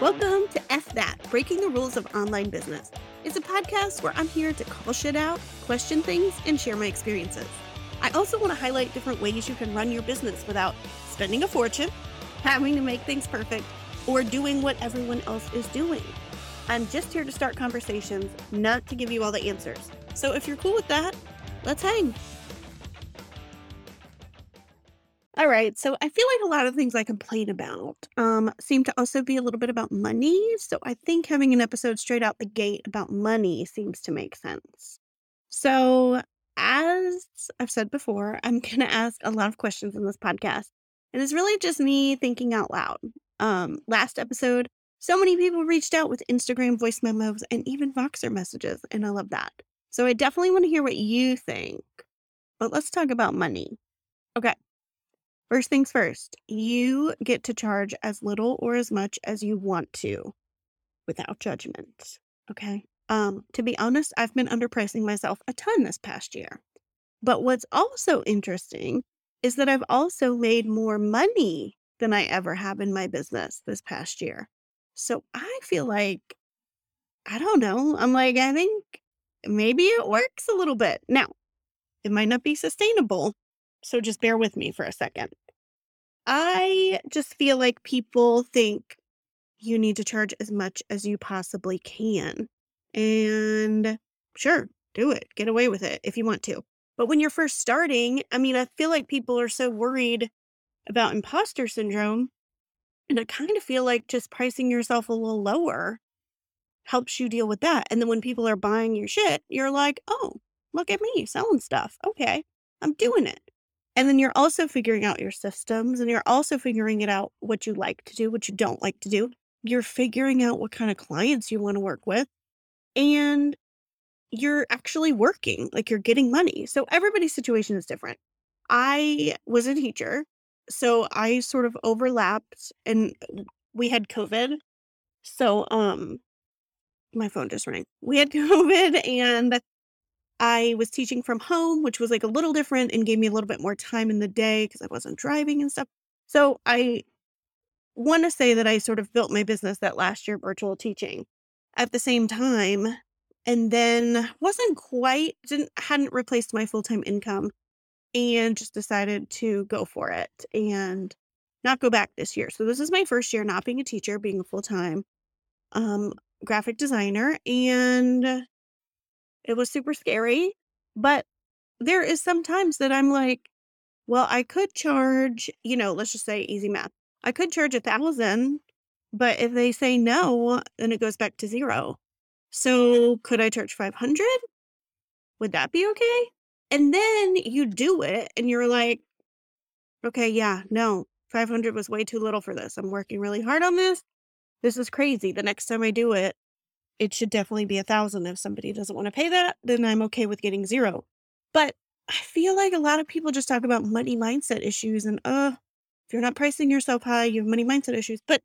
Welcome to F That, Breaking the Rules of Online Business. It's a podcast where I'm here to call shit out, question things, and share my experiences. I also want to highlight different ways you can run your business without spending a fortune, having to make things perfect, or doing what everyone else is doing. I'm just here to start conversations, not to give you all the answers. So if you're cool with that, let's hang. All right, so I feel like a lot of things I complain about seem to also be a little bit about money. So I think having an episode straight out the gate about money seems to make sense. So as I've said before, I'm going to ask a lot of questions in this podcast. And it's really just me thinking out loud. Last episode, so many people reached out with Instagram voice memos and even Voxer messages, and I love that. So I definitely want to hear what you think. But let's talk about money. Okay. First things first, you get to charge as little or as much as you want to without judgment, okay? To be honest, I've been underpricing myself a ton this past year. But what's also interesting is that I've also made more money than I ever have in my business this past year. So I feel like, I don't know, I think maybe it works a little bit. Now, it might not be sustainable. So just bear with me for a second. I just feel like people think you need to charge as much as you possibly can. And sure, do it. Get away with it if you want to. But when you're first starting, I feel like people are so worried about imposter syndrome. And I kind of feel like just pricing yourself a little lower helps you deal with that. And then when people are buying your shit, you're like, oh, look at me selling stuff. Okay, I'm doing it. And then you're also figuring out your systems, and you're also figuring it out what you like to do, what you don't like to do. You're figuring out what kind of clients you want to work with, and you're actually working, like you're getting money. So everybody's situation is different. I was a teacher, so I sort of overlapped, and we had COVID. So my phone just rang. We had COVID, and I was teaching from home, which was like a little different and gave me a little bit more time in the day because I wasn't driving and stuff. So I want to say that I sort of built my business that last year, virtual teaching at the same time. And then hadn't replaced my full-time income and just decided to go for it and not go back this year. So this is my first year not being a teacher, being a full-time graphic designer. And it was super scary, but there is sometimes that I'm like, well, I could charge, let's just say easy math. I could charge 1,000, but if they say no, then it goes back to zero. So could I charge 500? Would that be okay? And then you do it and you're like, okay, yeah, no, 500 was way too little for this. I'm working really hard on this. This is crazy. The next time I do it, it should definitely be 1,000. If somebody doesn't want to pay that, then I'm okay with getting zero. But I feel like a lot of people just talk about money mindset issues and, if you're not pricing yourself high, you have money mindset issues. But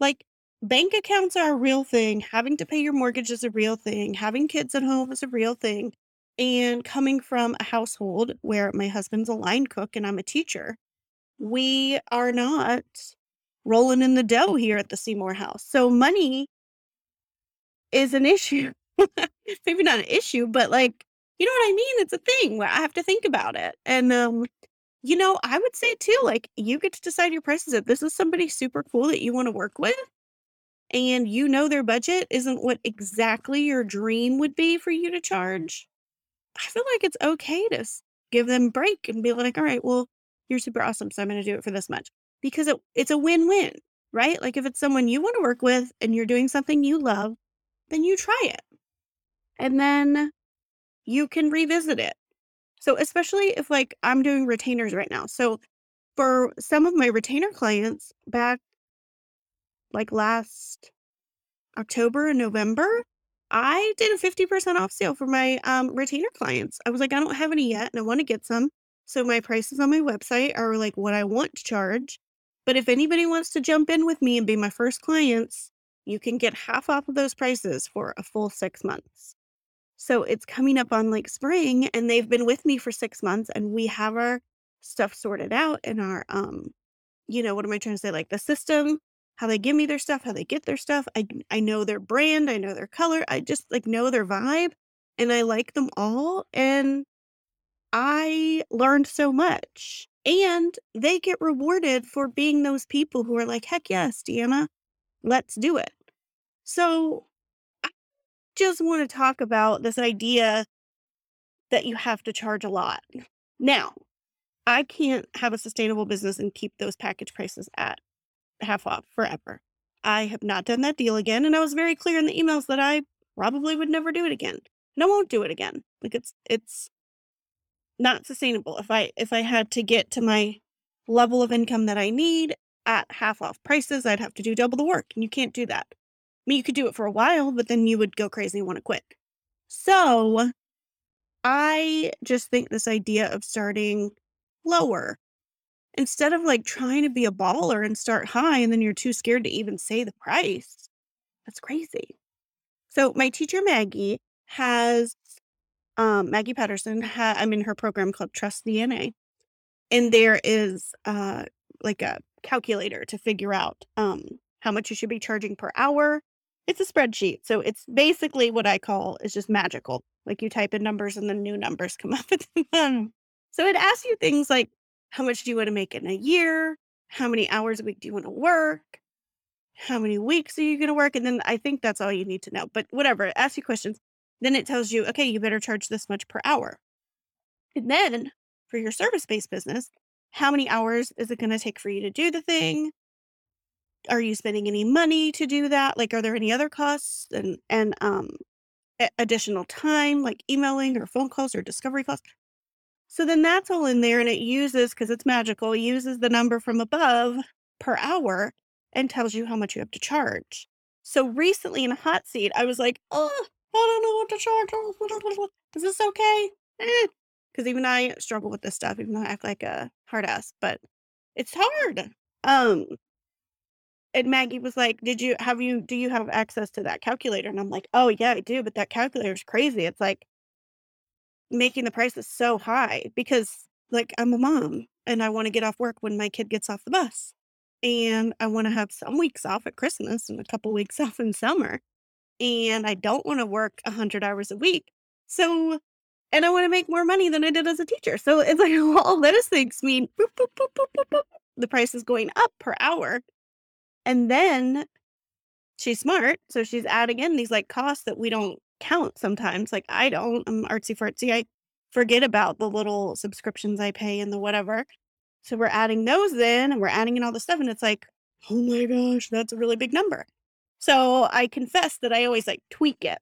like bank accounts are a real thing. Having to pay your mortgage is a real thing. Having kids at home is a real thing. And coming from a household where my husband's a line cook and I'm a teacher, we are not rolling in the dough here at the Seymour house. So money is an issue. Maybe not an issue, but like, you know what I mean? It's a thing where I have to think about it. And, I would say too, like you get to decide your prices. If this is somebody super cool that you want to work with and their budget isn't what exactly your dream would be for you to charge, I feel like it's okay to give them a break and be like, all right, well, you're super awesome. So I'm going to do it for this much because it's a win-win, right? Like if it's someone you want to work with and you're doing something you love, then you try it and then you can revisit it. So especially if like I'm doing retainers right now. So for some of my retainer clients back like last October and November, I did a 50% off sale for my retainer clients. I was like, I don't have any yet and I want to get some. So my prices on my website are like what I want to charge. But if anybody wants to jump in with me and be my first clients, you can get half off of those prices for a full 6 months. So it's coming up on like spring and they've been with me for 6 months and we have our stuff sorted out and our, the system how they give me their stuff, how they get their stuff. I know their brand, I know their color, I just like know their vibe, and I like them all. And I learned so much. And they get rewarded for being those people who are like, heck yes, Deanna, let's do it. So I just want to talk about this idea that you have to charge a lot. Now, I can't have a sustainable business and keep those package prices at half off forever. I have not done that deal again. And I was very clear in the emails that I probably would never do it again. And I won't do it again. Like it's not sustainable. If I had to get to my level of income that I need at half off prices, I'd have to do double the work. And you can't do that. I mean, you could do it for a while, but then you would go crazy and want to quit. So I just think this idea of starting lower, instead of like trying to be a baller and start high and then you're too scared to even say the price, that's crazy. So my teacher, Maggie, has Maggie Patterson, I'm in her program called Trust DNA. And there is like a calculator to figure out how much you should be charging per hour. It's a spreadsheet. So it's basically what I call is just magical. Like you type in numbers and then new numbers come up at the bottom. So it asks you things like, how much do you want to make in a year? How many hours a week do you want to work? How many weeks are you going to work? And then I think that's all you need to know. But whatever, it asks you questions. Then it tells you, okay, you better charge this much per hour. And then for your service-based business, how many hours is it going to take for you to do the thing? Are you spending any money to do that? Like, are there any other costs and additional time, like emailing or phone calls or discovery calls? So then that's all in there, and it uses, because it's magical, uses the number from above per hour and tells you how much you have to charge. So recently in a hot seat, I was like, oh, I don't know what to charge. Is this okay? Because even I struggle with this stuff, even though I act like a hard ass, but it's hard. And Maggie was like, do you have access to that calculator? And I'm like, oh yeah, I do. But that calculator is crazy. It's like making the prices so high because like I'm a mom and I want to get off work when my kid gets off the bus. And I want to have some weeks off at Christmas and a couple weeks off in summer. And I don't want to work 100 hours a week. So, and I want to make more money than I did as a teacher. So it's like all those things mean boop, boop, boop, boop, boop, boop. The price is going up per hour. And then she's smart. So she's adding in these like costs that we don't count sometimes. Like I don't, I'm artsy fartsy. I forget about the little subscriptions I pay and the whatever. So we're adding those in and we're adding in all the stuff. And it's like, oh my gosh, that's a really big number. So I confess that I always like tweak it.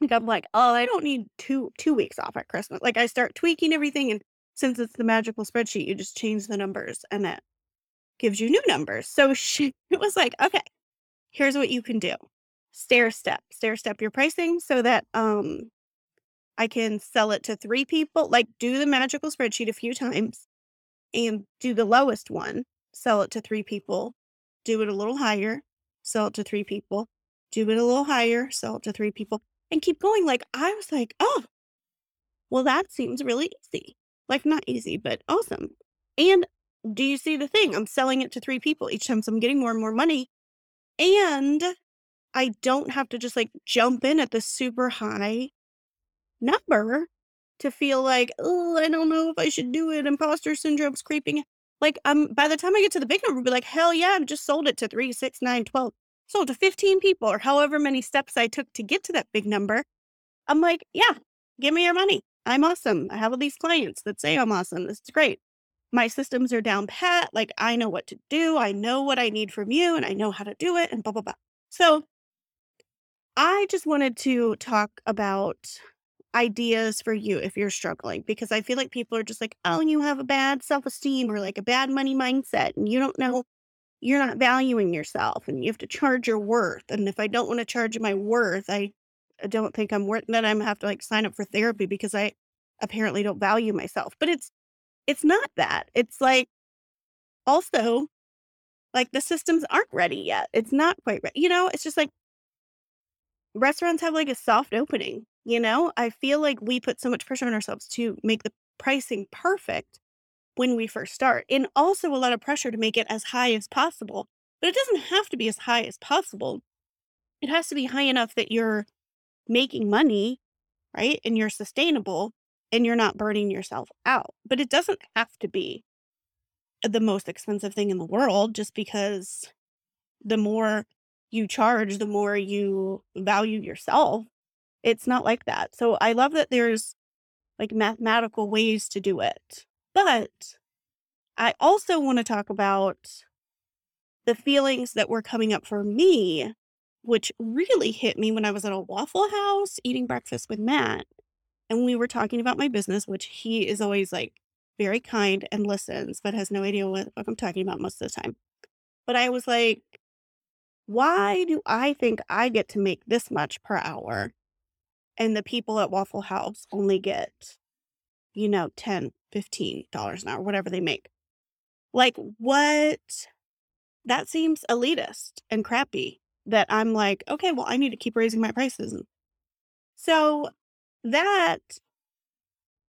Like I'm like, oh, I don't need two weeks off at Christmas. Like I start tweaking everything. And since it's the magical spreadsheet, you just change the numbers and it gives you new numbers. So it was like, okay, here's what you can do. Stair step your pricing so that I can sell it to 3 people. Like do the magical spreadsheet a few times and do the lowest one, sell it to 3 people, do it a little higher. Sell it to 3 people, do it a little higher, sell it to 3 people, and keep going. Like, I was like, oh, well, that seems really easy. Like, not easy, but awesome. And do you see the thing? I'm selling it to 3 people each time, so I'm getting more and more money. And I don't have to just like jump in at the super high number to feel like, oh, I don't know if I should do it. Imposter syndrome's creeping. Like, by the time I get to the big number, I'll be like, hell yeah, I've just sold it to 3, 6, 9, 12, sold to 15 people, or however many steps I took to get to that big number. I'm like, yeah, give me your money. I'm awesome. I have all these clients that say I'm awesome. This is great. My systems are down pat. Like, I know what to do. I know what I need from you, and I know how to do it, and blah, blah, blah. So I just wanted to talk about ideas for you if you're struggling, because I feel like people are just like, oh, you have a bad self-esteem or like a bad money mindset and you don't know, you're not valuing yourself and you have to charge your worth. And if I don't want to charge my worth, I don't think I'm worth, then I'm have to like sign up for therapy because I apparently don't value myself. But it's not that. It's like also like the systems aren't ready yet. It's not quite ready. You know, it's just like restaurants have like a soft opening. You know, I feel like we put so much pressure on ourselves to make the pricing perfect when we first start, and also a lot of pressure to make it as high as possible But it doesn't have to be as high as possible. It has to be high enough that you're making money, right? And you're sustainable and you're not burning yourself out. But it doesn't have to be the most expensive thing in the world, just because the more you charge, the more you value yourself. It's not like that. So I love that there's like mathematical ways to do it. But I also want to talk about the feelings that were coming up for me, which really hit me when I was at a Waffle House eating breakfast with Matt. And we were talking about my business, which he is always like very kind and listens, but has no idea what I'm talking about most of the time. But I was like, why do I think I get to make this much per hour and the people at Waffle House only get, you know, $10, $15 an hour, whatever they make? Like, what? That seems elitist and crappy that I'm like, okay, well, I need to keep raising my prices. So that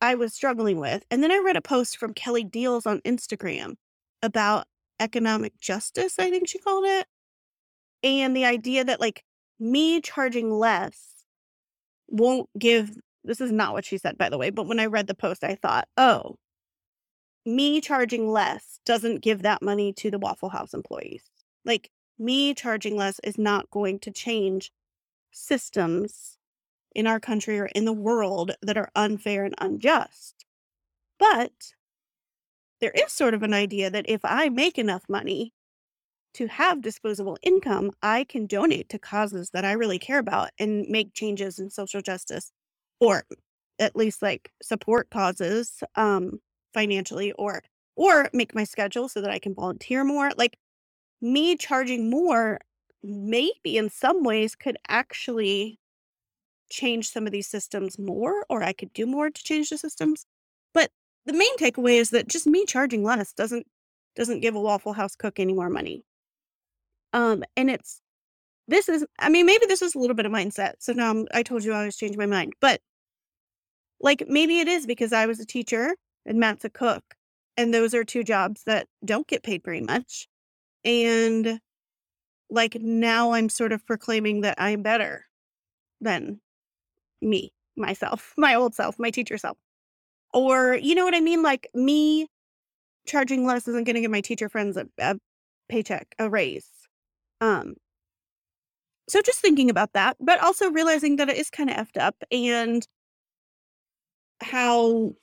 I was struggling with. And then I read a post from Kelly Diels on Instagram about economic justice, I think she called it. And the idea that like me charging less won't give, this is not what she said, by the way, but when I read the post, I thought, oh, me charging less doesn't give that money to the Waffle House employees. Like me charging less is not going to change systems in our country or in the world that are unfair and unjust. But there is sort of an idea that if I make enough money to have disposable income, I can donate to causes that I really care about and make changes in social justice, or at least like support causes financially, or make my schedule so that I can volunteer more. Like me charging more maybe in some ways could actually change some of these systems more, or I could do more to change the systems. But the main takeaway is that just me charging less doesn't give a Waffle House cook any more money. And it's, this is, I mean, maybe this is a little bit of mindset. So now I told you I always change my mind, but like maybe it is because I was a teacher and Matt's a cook, and those are two jobs that don't get paid very much. And like now I'm sort of proclaiming that I'm better than me, myself, my old self, my teacher self. Or, you know what I mean? Like me charging less isn't going to give my teacher friends a paycheck, a raise. So just thinking about that, but also realizing that it is kind of effed up, and how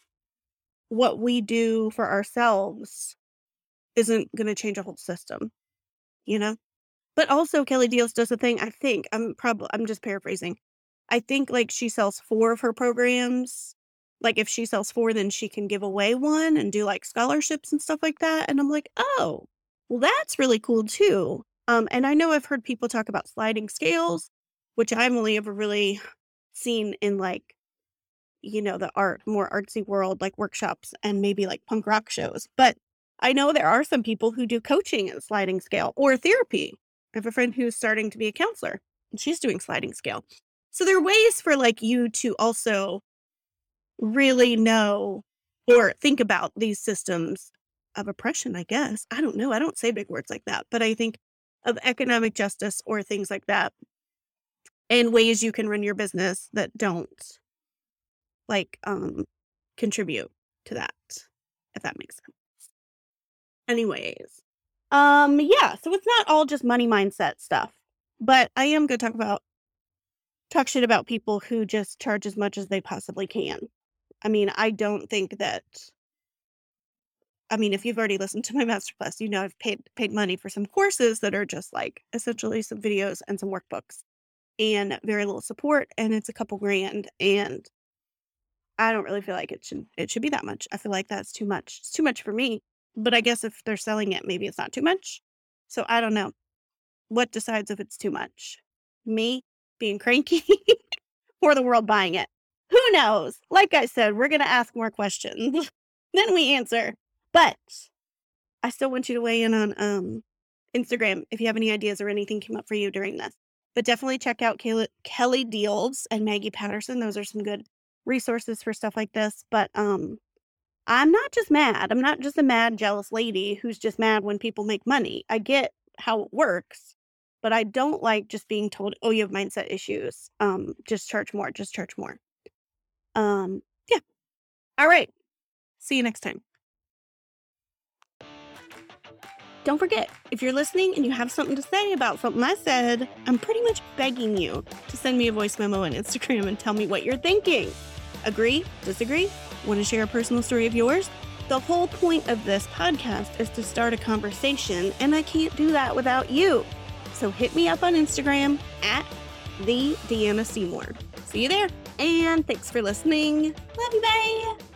what we do for ourselves isn't going to change a whole system, you know? But also Kelly Diels does a thing, I think, I'm just paraphrasing. I think like she sells 4 of her programs. Like if she sells 4, then she can give away one and do like scholarships and stuff like that. And I'm like, oh, well, that's really cool too. And I know I've heard people talk about sliding scales, which I've only ever really seen in like, you know, the more artsy world, like workshops and maybe like punk rock shows. But I know there are some people who do coaching at sliding scale, or therapy. I have a friend who's starting to be a counselor and she's doing sliding scale. So there are ways for like you to also really know or think about these systems of oppression, I guess. I don't know. I don't say big words like that, but I think of economic justice or things like that, and ways you can run your business that don't like contribute to that, if that makes sense. Anyways. Yeah, so it's not all just money mindset stuff, but I am going to talk shit about people who just charge as much as they possibly can. I mean, I don't think that, I mean, if you've already listened to my masterclass, you know, I've paid money for some courses that are just like essentially some videos and some workbooks and very little support. And it's a couple grand, and I don't really feel like it should be that much. I feel like that's too much. It's too much for me. But I guess if they're selling it, maybe it's not too much. So I don't know. What decides if it's too much? Me being cranky or the world buying it? Who knows? Like I said, we're going to ask more questions than we answer. But I still want you to weigh in on Instagram if you have any ideas or anything came up for you during this. But definitely check out Kelly Diels and Maggie Patterson. Those are some good resources for stuff like this. But I'm not just mad. I'm not just a mad, jealous lady who's just mad when people make money. I get how it works, but I don't like just being told, oh, you have mindset issues. Just charge more, just charge more. Yeah. All right. See you next time. Don't forget, if you're listening and you have something to say about something I said, I'm pretty much begging you to send me a voice memo on Instagram and tell me what you're thinking. Agree? Disagree? Want to share a personal story of yours? The whole point of this podcast is to start a conversation, and I can't do that without you. So hit me up on Instagram at theDeannaSeymour. See you there. And thanks for listening. Love you, bye.